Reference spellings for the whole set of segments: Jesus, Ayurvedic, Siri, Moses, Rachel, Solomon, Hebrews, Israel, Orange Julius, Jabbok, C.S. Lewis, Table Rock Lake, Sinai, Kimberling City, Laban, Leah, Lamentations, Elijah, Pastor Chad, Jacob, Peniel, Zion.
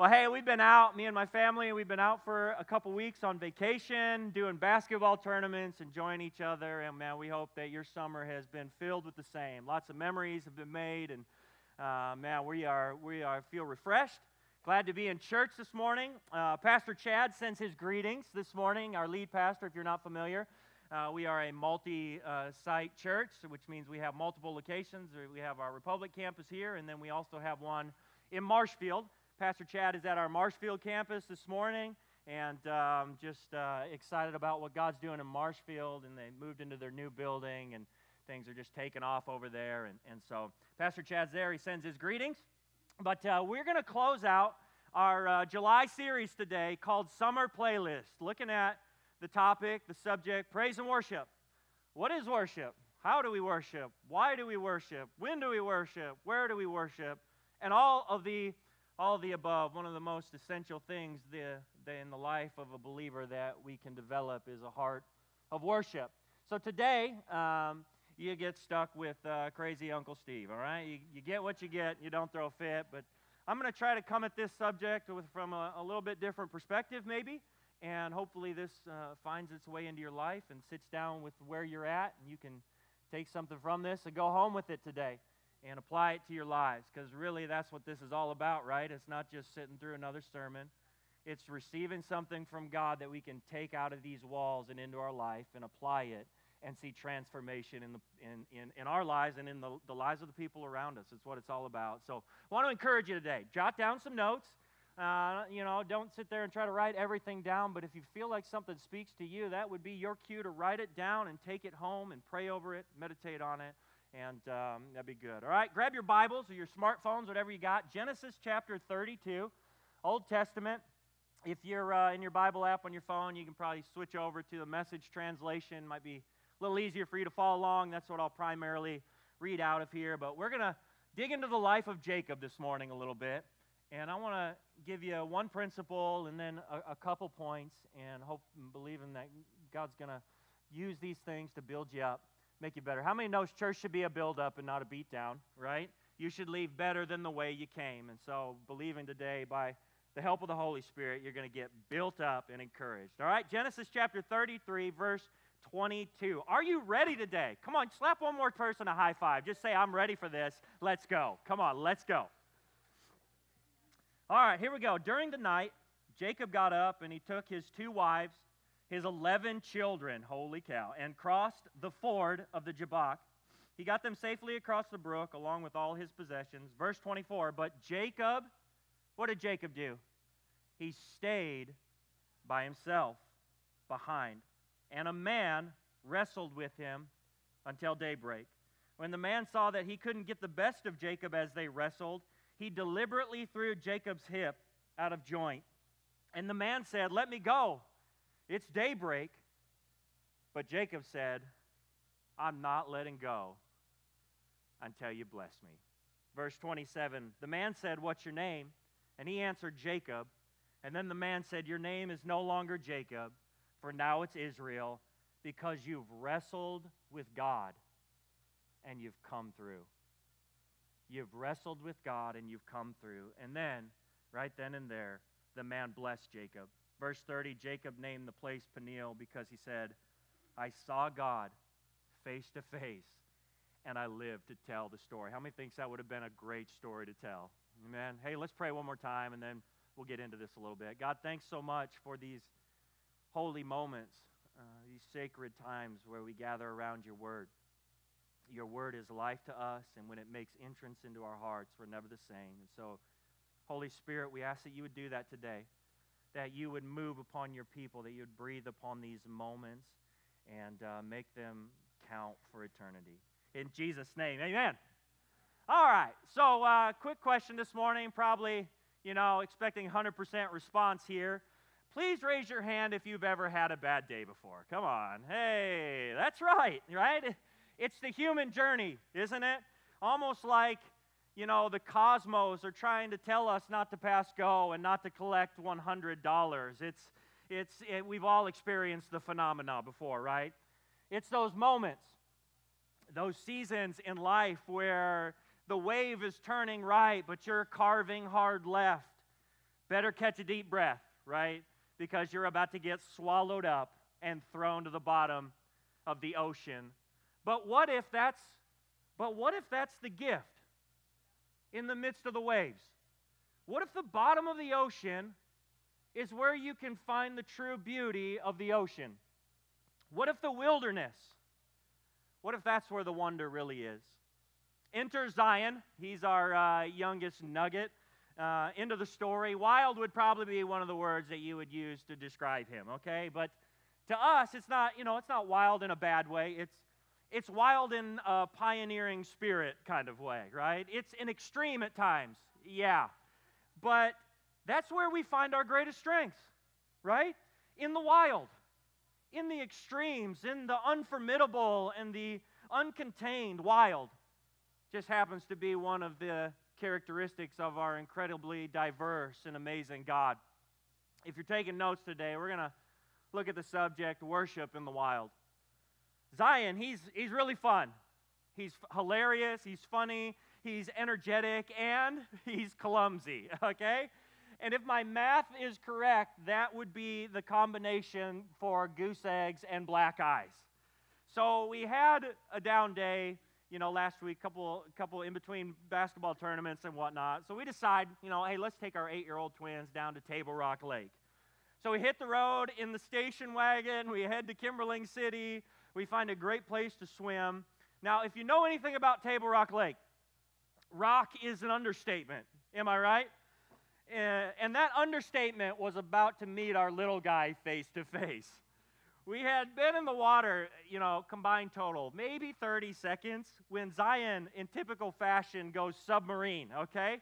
Well, hey, we've been out, me and my family, we've been out for a couple weeks on vacation, doing basketball tournaments, enjoying each other, and man, we hope that your summer has been filled with the same. Lots of memories have been made, and man, we feel refreshed. Glad to be in church this morning. Pastor Chad sends his greetings this morning, our lead pastor, if you're not familiar. We are a multi-site church, which means we have multiple locations. We have our Republic campus here, and then we also have one in Marshfield. Pastor Chad is at our Marshfield campus this morning, and just excited about what God's doing in Marshfield, and they moved into their new building, and things are just taking off over there, and so Pastor Chad's there, he sends his greetings, but we're going to close out our July series today called Summer Playlist, looking at the topic, the subject, praise and worship. What is worship? How do we worship? Why do we worship? When do we worship? Where do we worship? And all of the above. One of the most essential things in the life of a believer that we can develop is a heart of worship. So today, you get stuck with crazy Uncle Steve, all right? You get what you get, you don't throw a fit, but I'm going to try to come at this subject from a little bit different perspective maybe, and hopefully this finds its way into your life and sits down with where you're at, and you can take something from this and go home with it today and apply it to your lives, because really that's what this is all about, right? It's not just sitting through another sermon. It's receiving something from God that we can take out of these walls and into our life and apply it and see transformation in our lives and in the lives of the people around us. It's what it's all about. So I want to encourage you today. Jot down some notes. Don't sit there and try to write everything down, but if you feel like something speaks to you, that would be your cue to write it down and take it home and pray over it, meditate on it. And that'd be good. All right, grab your Bibles or your smartphones, whatever you got. Genesis chapter 32, Old Testament. If you're in your Bible app on your phone, you can probably switch over to the Message translation. Might be a little easier for you to follow along. That's what I'll primarily read out of here. But we're going to dig into the life of Jacob this morning a little bit. And I want to give you one principle and then a couple points, and hope and believing that God's going to use these things to build you up. Make you better. How many knows church should be a build-up and not a beat-down, right? You should leave better than the way you came. And so believing today by the help of the Holy Spirit, you're going to get built up and encouraged. All right, Genesis chapter 33, verse 22. Are you ready today? Come on, slap one more person a high five. Just say, I'm ready for this. Let's go. Come on, let's go. All right, here we go. During the night, Jacob got up and he took his 2 wives, his 11 children, holy cow, and crossed the ford of the Jabbok. He got them safely across the brook along with all his possessions. Verse 24, but Jacob, what did Jacob do? He stayed by himself behind, and a man wrestled with him until daybreak. When the man saw that he couldn't get the best of Jacob as they wrestled, he deliberately threw Jacob's hip out of joint. And the man said, let me go. It's daybreak, but Jacob said, I'm not letting go until you bless me. Verse 27, the man said, what's your name? And he answered, Jacob. And then the man said, your name is no longer Jacob, for now it's Israel, because you've wrestled with God and you've come through. You've wrestled with God and you've come through. And then, right then and there, the man blessed Jacob. Verse 30, Jacob named the place Peniel because he said, I saw God face to face, and I lived to tell the story. How many thinks that would have been a great story to tell? Amen. Hey, let's pray one more time, and then we'll get into this a little bit. God, thanks so much for these holy moments, these sacred times where we gather around your word. Your word is life to us, and when it makes entrance into our hearts, we're never the same. And so, Holy Spirit, we ask that you would do that today, that you would move upon your people, that you would breathe upon these moments and make them count for eternity. In Jesus' name, amen. All right, so quick question this morning, probably, expecting 100% response here. Please raise your hand if you've ever had a bad day before. Come on. Hey, that's right? It's the human journey, isn't it? Almost like the cosmos are trying to tell us not to pass go and not to collect $100. We've all experienced the phenomena before, right? It's those moments, those seasons in life where the wave is turning right, but you're carving hard left. Better catch a deep breath, right? Because you're about to get swallowed up and thrown to the bottom of the ocean. But what if that's the gift in the midst of the waves? What if the bottom of the ocean is where you can find the true beauty of the ocean? What if the wilderness? What if that's where the wonder really is? Enter Zion. He's our youngest nugget. End of the story. Wild would probably be one of the words that you would use to describe him, okay? But to us, it's not wild in a bad way. It's wild in a pioneering spirit kind of way, right? It's an extreme at times, yeah. But that's where we find our greatest strength, right? In the wild, in the extremes, in the unformidable and the uncontained. Wild just happens to be one of the characteristics of our incredibly diverse and amazing God. If you're taking notes today, we're going to look at the subject, worship in the wild. Zion, he's really fun. He's hilarious, he's funny, he's energetic, and he's clumsy, okay? And if my math is correct, that would be the combination for goose eggs and black eyes. So we had a down day, last week, couple in between basketball tournaments and whatnot. So we decide, hey, let's take our 8-year-old twins down to Table Rock Lake. So we hit the road in the station wagon. We head to Kimberling City. We find a great place to swim. Now, if you know anything about Table Rock Lake, rock is an understatement. Am I right? And that understatement was about to meet our little guy face to face. We had been in the water, combined total, maybe 30 seconds, when Zion, in typical fashion, goes submarine, okay?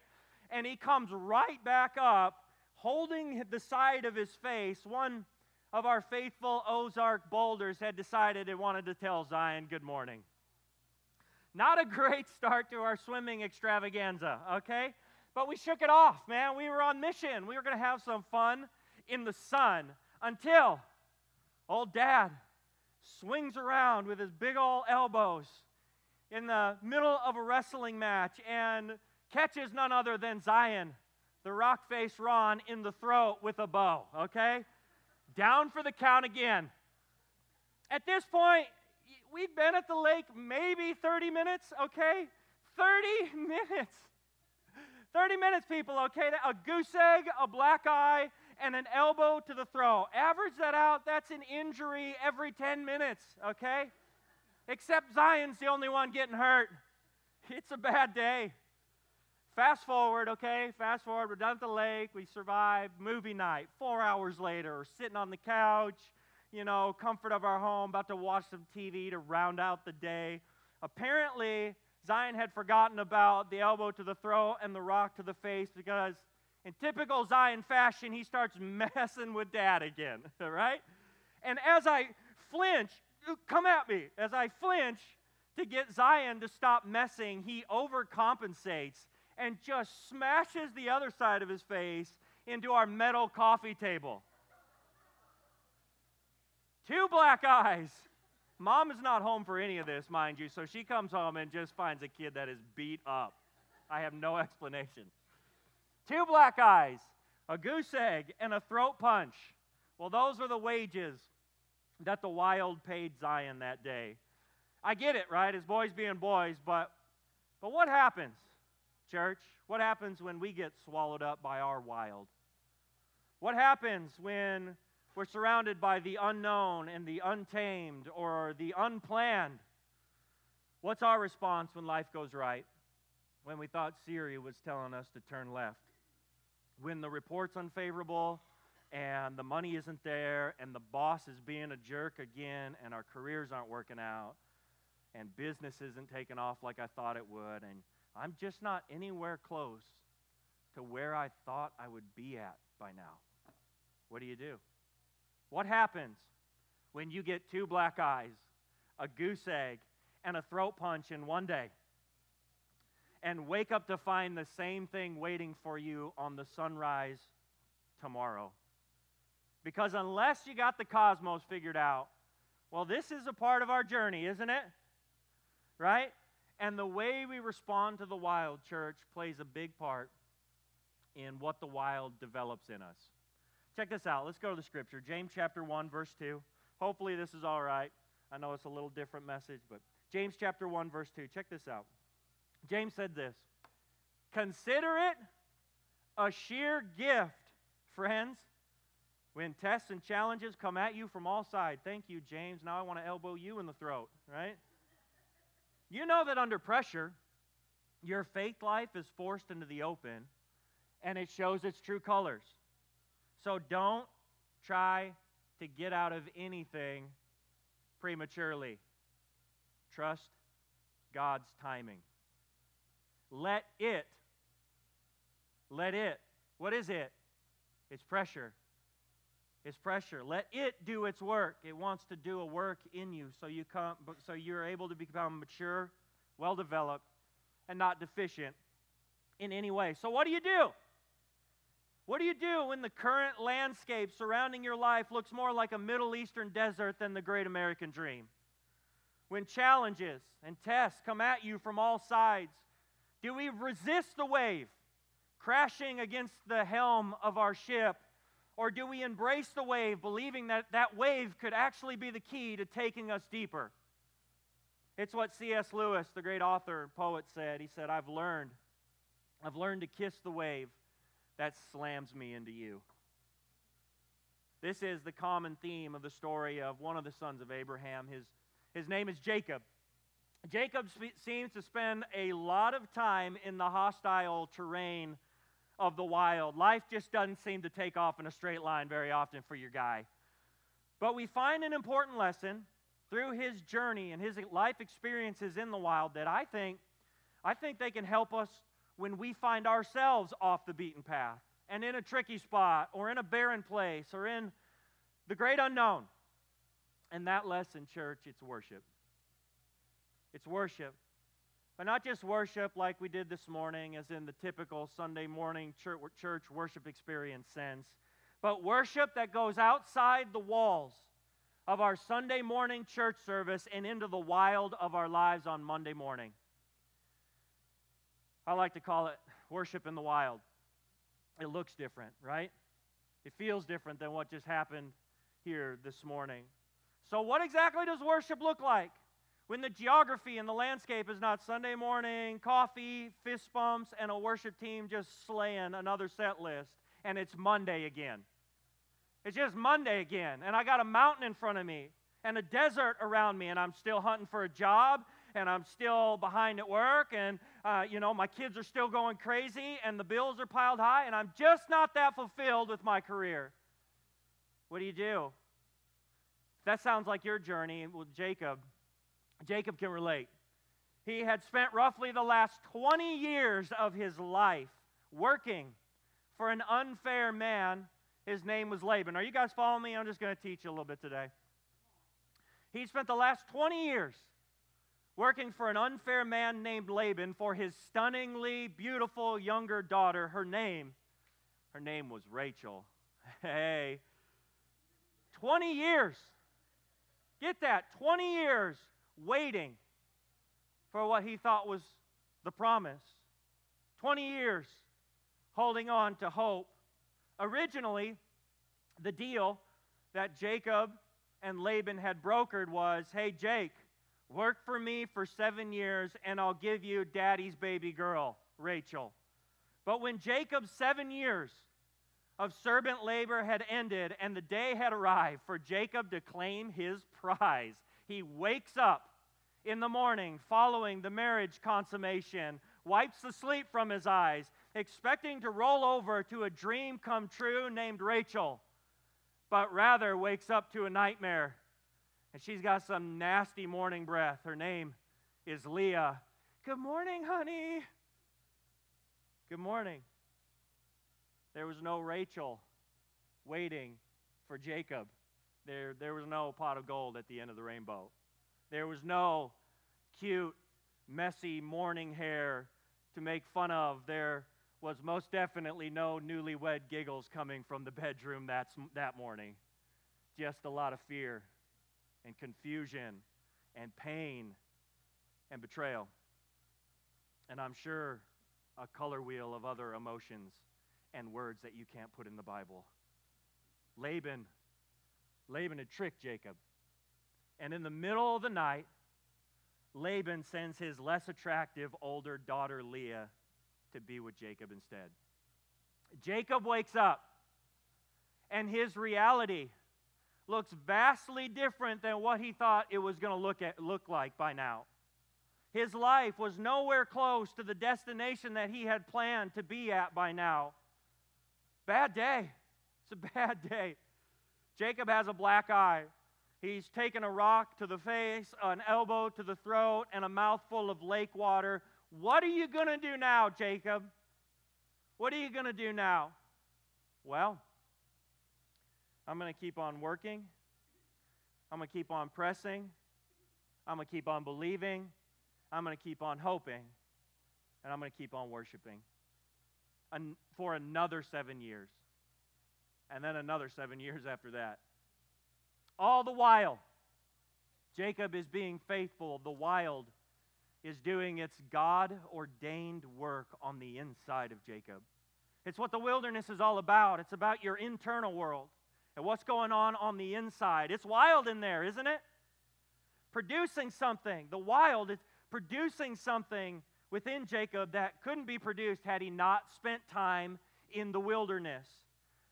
And he comes right back up, holding the side of his face. One of our faithful Ozark boulders had decided it wanted to tell Zion good morning. Not a great start to our swimming extravaganza, okay? But we shook it off, man. We were on mission. We were going to have some fun in the sun until old Dad swings around with his big old elbows in the middle of a wrestling match and catches none other than Zion, the rock-faced Ron, in the throat with a bow, okay? Down for the count again. At this point, we'd been at the lake maybe 30 minutes, okay? 30 minutes. 30 minutes, people, okay? A goose egg, a black eye, and an elbow to the throat. Average that out, that's an injury every 10 minutes, okay? Except Zion's the only one getting hurt. It's a bad day. Fast forward, okay? Fast forward, we're done at the lake, we survived. Movie night, 4 hours later, we're sitting on the couch, comfort of our home, about to watch some TV to round out the day. Apparently, Zion had forgotten about the elbow to the throat and the rock to the face because, in typical Zion fashion, he starts messing with Dad again, all right? And as I flinch to get Zion to stop messing, he overcompensates and just smashes the other side of his face into our metal coffee table. 2 black eyes. Mom is not home for any of this, mind you, so she comes home and just finds a kid that is beat up. I have no explanation. 2 black eyes, a goose egg, and a throat punch. Well, those are the wages that the wild paid Zion that day. I get it, right? It's boys being boys, but what happens, church? What happens when we get swallowed up by our wild? What happens when we're surrounded by the unknown and the untamed or the unplanned? What's our response when life goes right? When we thought Siri was telling us to turn left? When the report's unfavorable and the money isn't there and the boss is being a jerk again and our careers aren't working out and business isn't taking off like I thought it would and I'm just not anywhere close to where I thought I would be at by now? What do you do? What happens when you get 2 black eyes, a goose egg, and a throat punch in one day and wake up to find the same thing waiting for you on the sunrise tomorrow? Because unless you got the cosmos figured out, well, this is a part of our journey, isn't it? Right? And the way we respond to the wild, church, plays a big part in what the wild develops in us. Check this out. Let's go to the scripture. James chapter 1, verse 2. Hopefully this is all right. I know it's a little different message, but James chapter 1, verse 2. Check this out. James said this, "Consider it a sheer gift, friends, when tests and challenges come at you from all sides." Thank you, James. Now I want to elbow you in the throat, right? You know that under pressure, your faith life is forced into the open, and it shows its true colors. So don't try to get out of anything prematurely. Trust God's timing. Let it. What is it? It's pressure. It's pressure. Let it do its work. It wants to do a work in you so you're able to become mature, well-developed, and not deficient in any way. So what do you do? What do you do when the current landscape surrounding your life looks more like a Middle Eastern desert than the great American dream? When challenges and tests come at you from all sides, do we resist the wave crashing against the helm of our ship? Or do we embrace the wave, believing that that wave could actually be the key to taking us deeper? It's what C.S. Lewis, the great author and poet, said. He said, I've learned to kiss the wave that slams me into you. This is the common theme of the story of one of the sons of Abraham. His name is Jacob. Jacob seems to spend a lot of time in the hostile terrain of the wild. Life just doesn't seem to take off in a straight line very often for your guy. But we find an important lesson through his journey and his life experiences in the wild that I think they can help us when we find ourselves off the beaten path and in a tricky spot or in a barren place or in the great unknown. And that lesson, church, it's worship. It's worship, but not just worship like we did this morning, as in the typical Sunday morning church worship experience sense, but worship that goes outside the walls of our Sunday morning church service and into the wild of our lives on Monday morning. I like to call it worship in the wild. It looks different, right? It feels different than what just happened here this morning. So what exactly does worship look like when the geography and the landscape is not Sunday morning, coffee, fist bumps, and a worship team just slaying another set list, and it's Monday again? It's just Monday again, and I got a mountain in front of me and a desert around me, and I'm still hunting for a job, and I'm still behind at work, and my kids are still going crazy, and the bills are piled high, and I'm just not that fulfilled with my career. What do you do? That sounds like your journey with Jacob. Jacob can relate. He had spent roughly the last 20 years of his life working for an unfair man. His name was Laban. Are you guys following me? I'm just going to teach you a little bit today. He spent the last 20 years working for an unfair man named Laban for his stunningly beautiful younger daughter. Her name was Rachel. Hey, 20 years. Get that, 20 years. Waiting for what he thought was the promise. 20 years holding on to hope. Originally, the deal that Jacob and Laban had brokered was, "Hey, Jake, work for me for 7 years, and I'll give you daddy's baby girl, Rachel." But when Jacob's 7 years of servant labor had ended and the day had arrived for Jacob to claim his prize, he wakes up in the morning following the marriage consummation, wipes the sleep from his eyes, expecting to roll over to a dream come true named Rachel, but rather wakes up to a nightmare. And she's got some nasty morning breath. Her name is Leah. "Good morning, honey." Good morning. There was no Rachel waiting for Jacob. There was no pot of gold at the end of the rainbow. There was no cute, messy morning hair to make fun of. There was most definitely no newlywed giggles coming from the bedroom that morning. Just a lot of fear and confusion and pain and betrayal. And I'm sure a color wheel of other emotions and words that you can't put in the Bible. Laban had tricked Jacob. And in the middle of the night, Laban sends his less attractive older daughter Leah to be with Jacob instead. Jacob wakes up, and his reality looks vastly different than what he thought it was going to look like by now. His life was nowhere close to the destination that he had planned to be at by now. Bad day. It's a bad day. Jacob has a black eye. He's taken a rock to the face, an elbow to the throat, and a mouthful of lake water. What are you going to do now, Jacob? What are you going to do now? Well, I'm going to keep on working. I'm going to keep on pressing. I'm going to keep on believing. I'm going to keep on hoping. And I'm going to keep on worshiping for another 7 years. And then another 7 years after that. All the while, Jacob is being faithful. The wild is doing its God-ordained work on the inside of Jacob. It's what the wilderness is all about. It's about your internal world and what's going on the inside. It's wild in there, isn't it? Producing something. The wild is producing something within Jacob that couldn't be produced had he not spent time in the wilderness.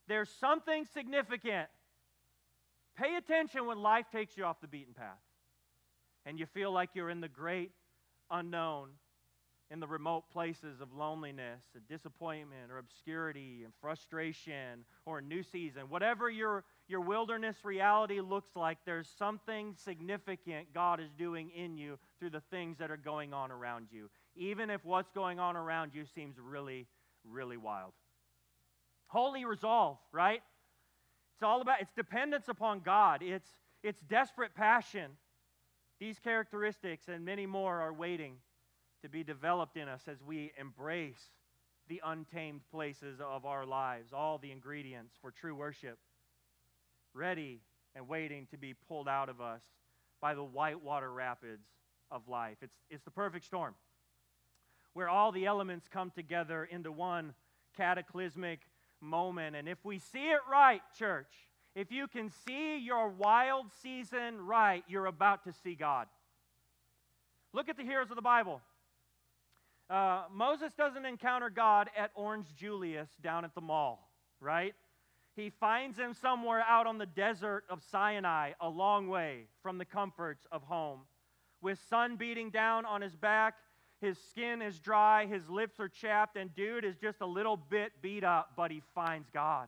There's something significant. Pay attention when life takes you off the beaten path and you feel like you're in the great unknown, in the remote places of loneliness and disappointment or obscurity and frustration or a new season. Whatever your wilderness reality looks like, there's something significant God is doing in you through the things that are going on around you, even if what's going on around you seems really, really wild. Holy resolve, right? It's all about, it's dependence upon God. It's desperate passion. These characteristics and many more are waiting to be developed in us as we embrace the untamed places of our lives, all the ingredients for true worship, ready and waiting to be pulled out of us by the whitewater rapids of life. It's the perfect storm where all the elements come together into one cataclysmic moment. And if we see it right, church, if you can see your wild season right, you're about to see God. Look at the heroes of the Bible. Moses doesn't encounter God at Orange Julius down at the mall, right? He finds him somewhere out on the desert of Sinai, a long way from the comforts of home. With sun beating down on his back, his skin is dry, his lips are chapped, and dude is just a little bit beat up, but he finds God.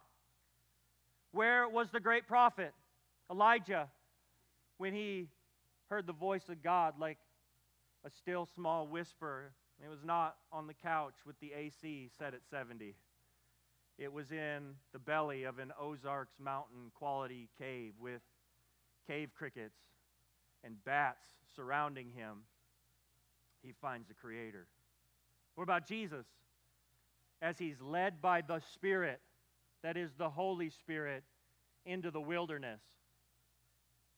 Where was the great prophet Elijah when he heard the voice of God like a still small whisper? It was not on the couch with the AC set at 70. It was in the belly of an Ozarks mountain quality cave with cave crickets and bats surrounding him. He finds the Creator. What about Jesus? As he's led by the Spirit, that is the Holy Spirit, into the wilderness.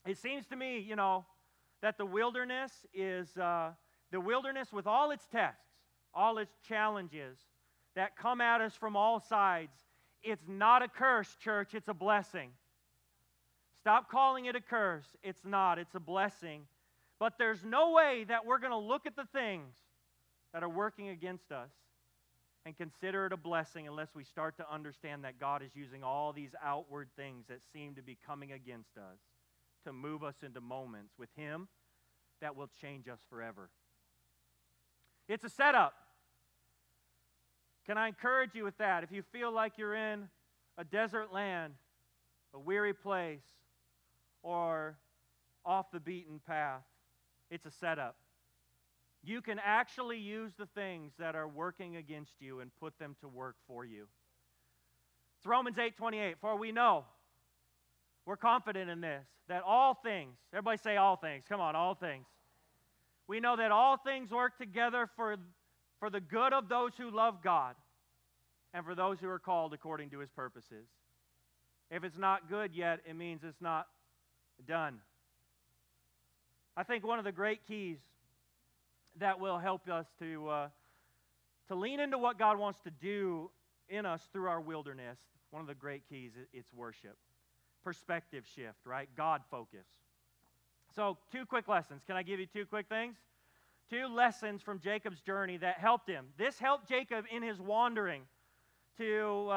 It seems to me, you know, that the wilderness is, the wilderness with all its tests, all its challenges that come at us from all sides, it's not a curse, church, it's a blessing. Stop calling it a curse. It's not, it's a blessing. But there's no way that we're going to look at the things that are working against us and consider it a blessing unless we start to understand that God is using all these outward things that seem to be coming against us to move us into moments with Him that will change us forever. It's a setup. Can I encourage you with that? If you feel like you're in a desert land, a weary place, or off the beaten path, it's a setup. You can actually use the things that are working against you and put them to work for you. It's Romans 8:28. For we know, we're confident in this, that all things, everybody say all things. Come on, all things. We know that all things work together for the good of those who love God and for those who are called according to His purposes. If it's not good yet, it means it's not done. I think one of the great keys that will help us to lean into what God wants to do in us through our wilderness, one of the great keys, it's worship. Perspective shift, right? God focus. So, two quick lessons. Can I give you two quick things? Two lessons from Jacob's journey that helped him. This helped Jacob in his wandering to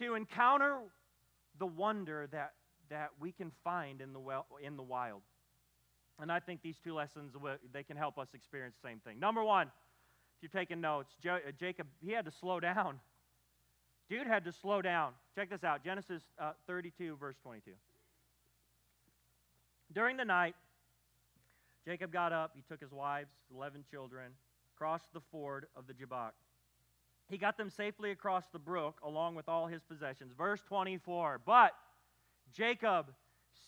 encounter the wonder that we can find in the wild. And I think these two lessons, they can help us experience the same thing. Number one, if you're taking notes, Jacob, he had to slow down. Dude had to slow down. Check this out, Genesis 32, verse 22. During the night, Jacob got up, he took his wives, 11 children, crossed the ford of the Jabbok. He got them safely across the brook along with all his possessions. Verse 24, but Jacob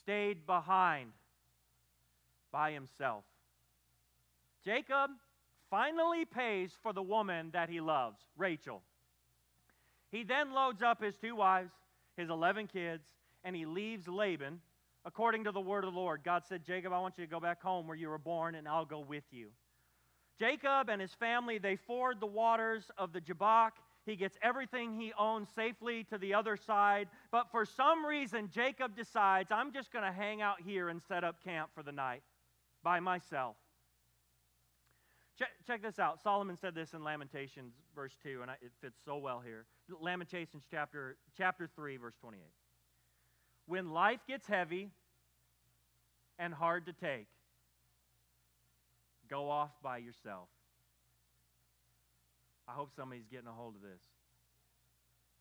stayed behind by himself. Jacob finally pays for the woman that he loves, Rachel. He then loads up his two wives, his 11 kids, and he leaves Laban. According to the word of the Lord, God said, Jacob, I want you to go back home where you were born, and I'll go with you. Jacob and his family, they ford the waters of the Jabbok. He gets everything he owns safely to the other side. But for some reason, Jacob decides, I'm just going to hang out here and set up camp for the night by myself. Check this out. Solomon said this in Lamentations, verse 2, and it fits so well here. Lamentations chapter 3, verse 28. When life gets heavy and hard to take, go off by yourself. I hope somebody's getting a hold of this.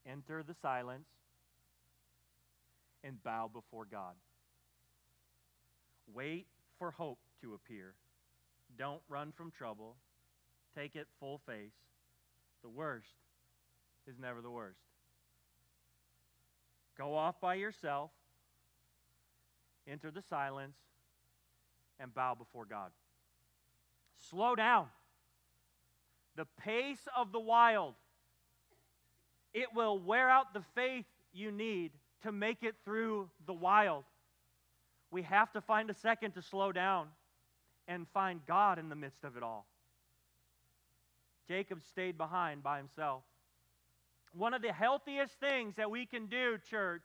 Enter the silence and bow before God. Wait for hope to appear. Don't run from trouble. Take it full face. The worst is never the worst. Go off by yourself, enter the silence, and bow before God. Slow down. The pace of the wild, it will wear out the faith you need to make it through the wild. We have to find a second to slow down and find God in the midst of it all. Jacob stayed behind by himself. One of the healthiest things that we can do, church,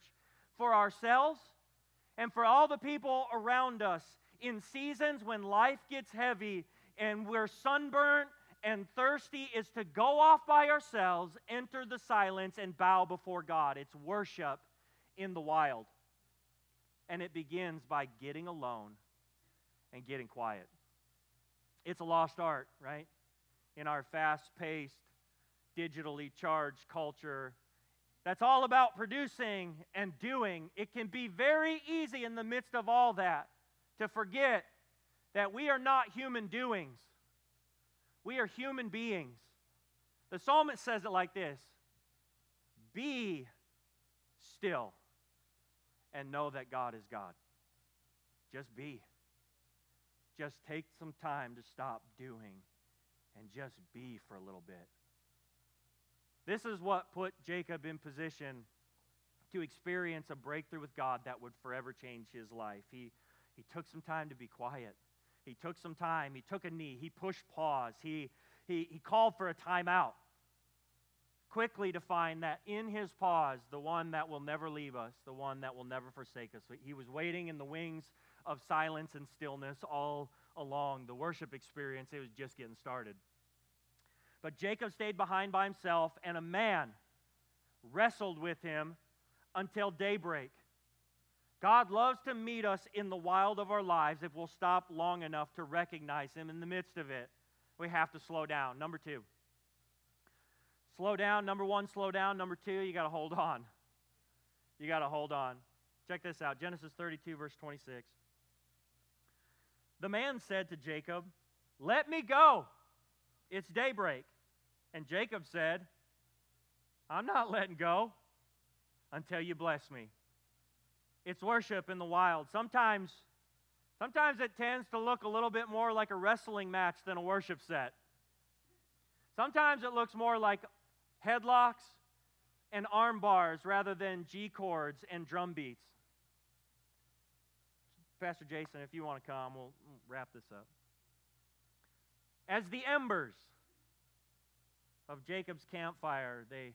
for ourselves and for all the people around us in seasons when life gets heavy and we're sunburnt and thirsty is to go off by ourselves, enter the silence, and bow before God. It's worship in the wild. And it begins by getting alone and getting quiet. It's a lost art, right? In our fast-paced, digitally charged culture that's all about producing and doing, it can be very easy in the midst of all that to forget that we are not human doings. We are human beings. The psalmist says it like this, be still and know that God is God. Just be. Just take some time to stop doing and just be for a little bit. This is what put Jacob in position to experience a breakthrough with God that would forever change his life. He took some time to be quiet. He took some time. He took a knee. He pushed pause. He called for a timeout. Quickly to find that in his pause, the one that will never leave us, the one that will never forsake us. He was waiting in the wings of silence and stillness all along the worship experience. It was just getting started. But Jacob stayed behind by himself, and a man wrestled with him until daybreak. God loves to meet us in the wild of our lives if we'll stop long enough to recognize him in the midst of it. We have to slow down. Number two. Slow down. Number one, slow down. Number two, you got to hold on. You got to hold on. Check this out. Genesis 32, verse 26. The man said to Jacob, "Let me go. It's daybreak." And Jacob said, "I'm not letting go until you bless me." It's worship in the wild. Sometimes it tends to look a little bit more like a wrestling match than a worship set. Sometimes it looks more like headlocks and arm bars rather than G chords and drum beats. Pastor Jason, if you want to come, we'll wrap this up. As the embers of Jacob's campfire, they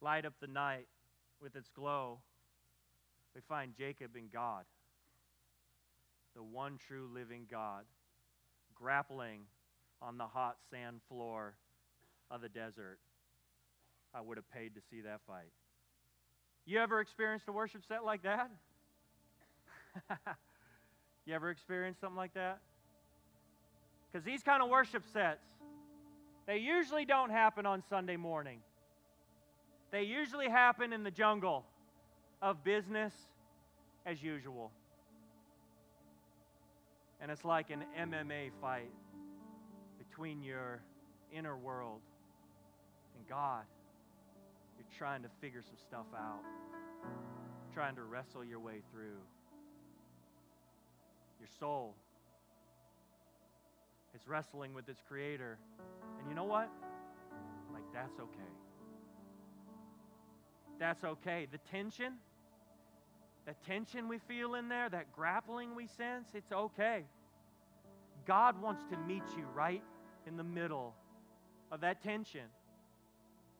light up the night with its glow, we find Jacob in God, the one true living God, grappling on the hot sand floor of the desert. I would have paid to see that fight. You ever experienced a worship set like that? You ever experienced something like that? Because these kind of worship sets, they usually don't happen on Sunday morning. They usually happen in the jungle of business as usual. And it's like an MMA fight between your inner world and God. You're trying to figure some stuff out, trying to wrestle your way through. Your soul is wrestling with its creator. And you know what? Like, that's okay. That's okay. The tension we feel in there, that grappling we sense, it's okay. God wants to meet you right in the middle of that tension.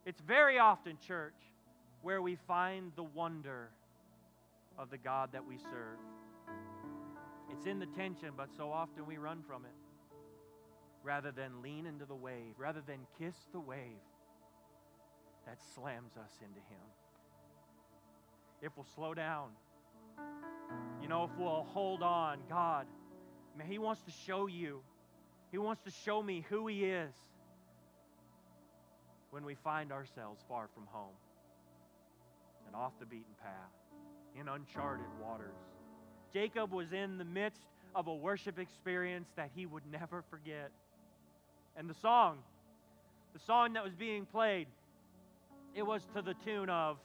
It's very often, church, where we find the wonder of the God that we serve. It's in the tension, but so often we run from it. Rather than lean into the wave, rather than kiss the wave that slams us into Him. If we'll slow down, you know, if we'll hold on, God, man, He wants to show you. He wants to show me who He is when we find ourselves far from home and off the beaten path in uncharted waters. Jacob was in the midst of a worship experience that he would never forget. And the song that was being played, it was to the tune of,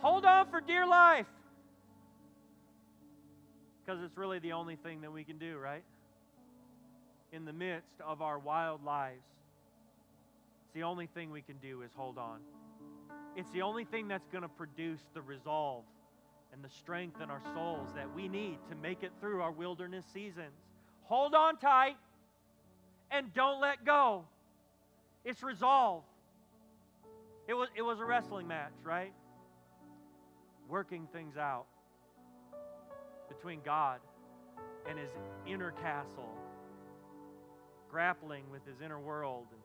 "Hold on for dear life." Because it's really the only thing that we can do, right? In the midst of our wild lives, it's the only thing we can do is hold on. It's the only thing that's going to produce the resolve and the strength in our souls that we need to make it through our wilderness seasons. Hold on tight and don't let go. It's resolve. It was a wrestling match, right? Working things out between God and His inner castle, grappling with His inner world and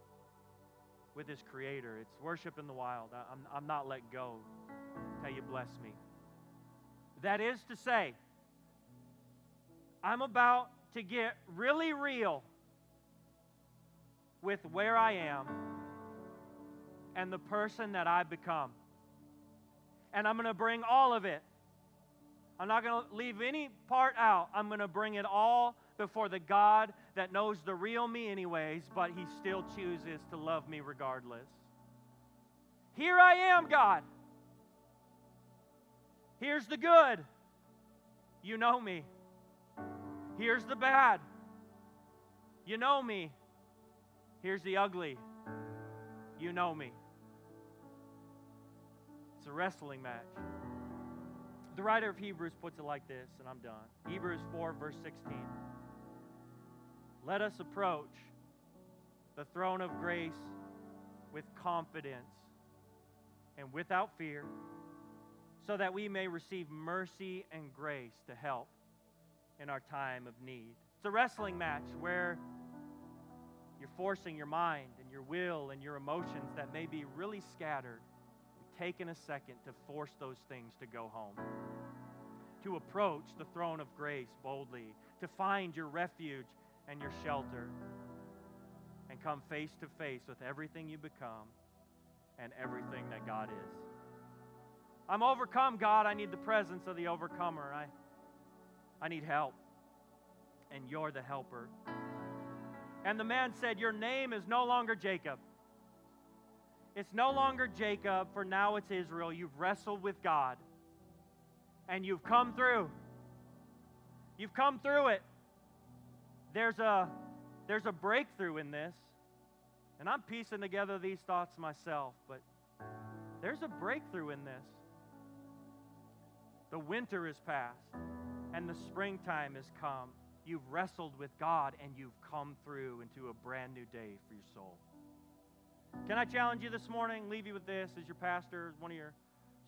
with His creator. It's worship in the wild. I'm not let go till you bless me. That is to say, I'm about to get really real with where I am and the person that I've become. And I'm going to bring all of it. I'm not going to leave any part out. I'm going to bring it all before the God that knows the real me anyways, but He still chooses to love me regardless. Here I am, God. Here's the good. You know me. Here's the bad. You know me. Here's the ugly. You know me. It's a wrestling match. The writer of Hebrews puts it like this, and I'm done. Hebrews 4, verse 16. Let us approach the throne of grace with confidence and without fear, so that we may receive mercy and grace to help in our time of need. It's a wrestling match where you're forcing your mind and your will and your emotions that may be really scattered, taking a second to force those things to go home, to approach the throne of grace boldly, to find your refuge and your shelter, and come face to face with everything you become and everything that God is. I'm overcome, God. I need the presence of the overcomer. I need help. And You're the helper. And the man said, Your name is no longer Jacob. It's no longer Jacob, for now it's Israel. You've wrestled with God. And you've come through. You've come through it. There's a breakthrough in this. And I'm piecing together these thoughts myself, but there's a breakthrough in this. The winter is past, and the springtime has come. You've wrestled with God, and you've come through into a brand new day for your soul. Can I challenge you this morning? Leave you with this as your pastor, one of your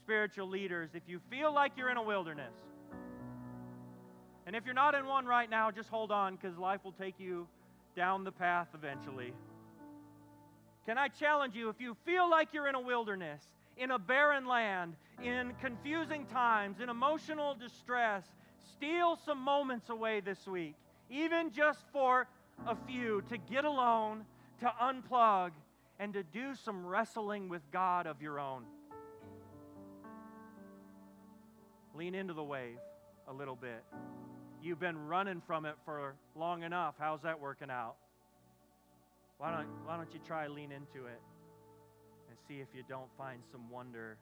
spiritual leaders. If you feel like you're in a wilderness, and if you're not in one right now, just hold on, because life will take you down the path eventually. Can I challenge you, if you feel like you're in a wilderness, in a barren land, in confusing times, in emotional distress, steal some moments away this week, even just for a few, to get alone, to unplug, and to do some wrestling with God of your own. Lean into the wave a little bit. You've been running from it for long enough. How's that working out? Why don't you try lean into it and see if you don't find some wonder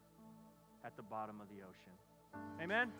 at the bottom of the ocean? Amen?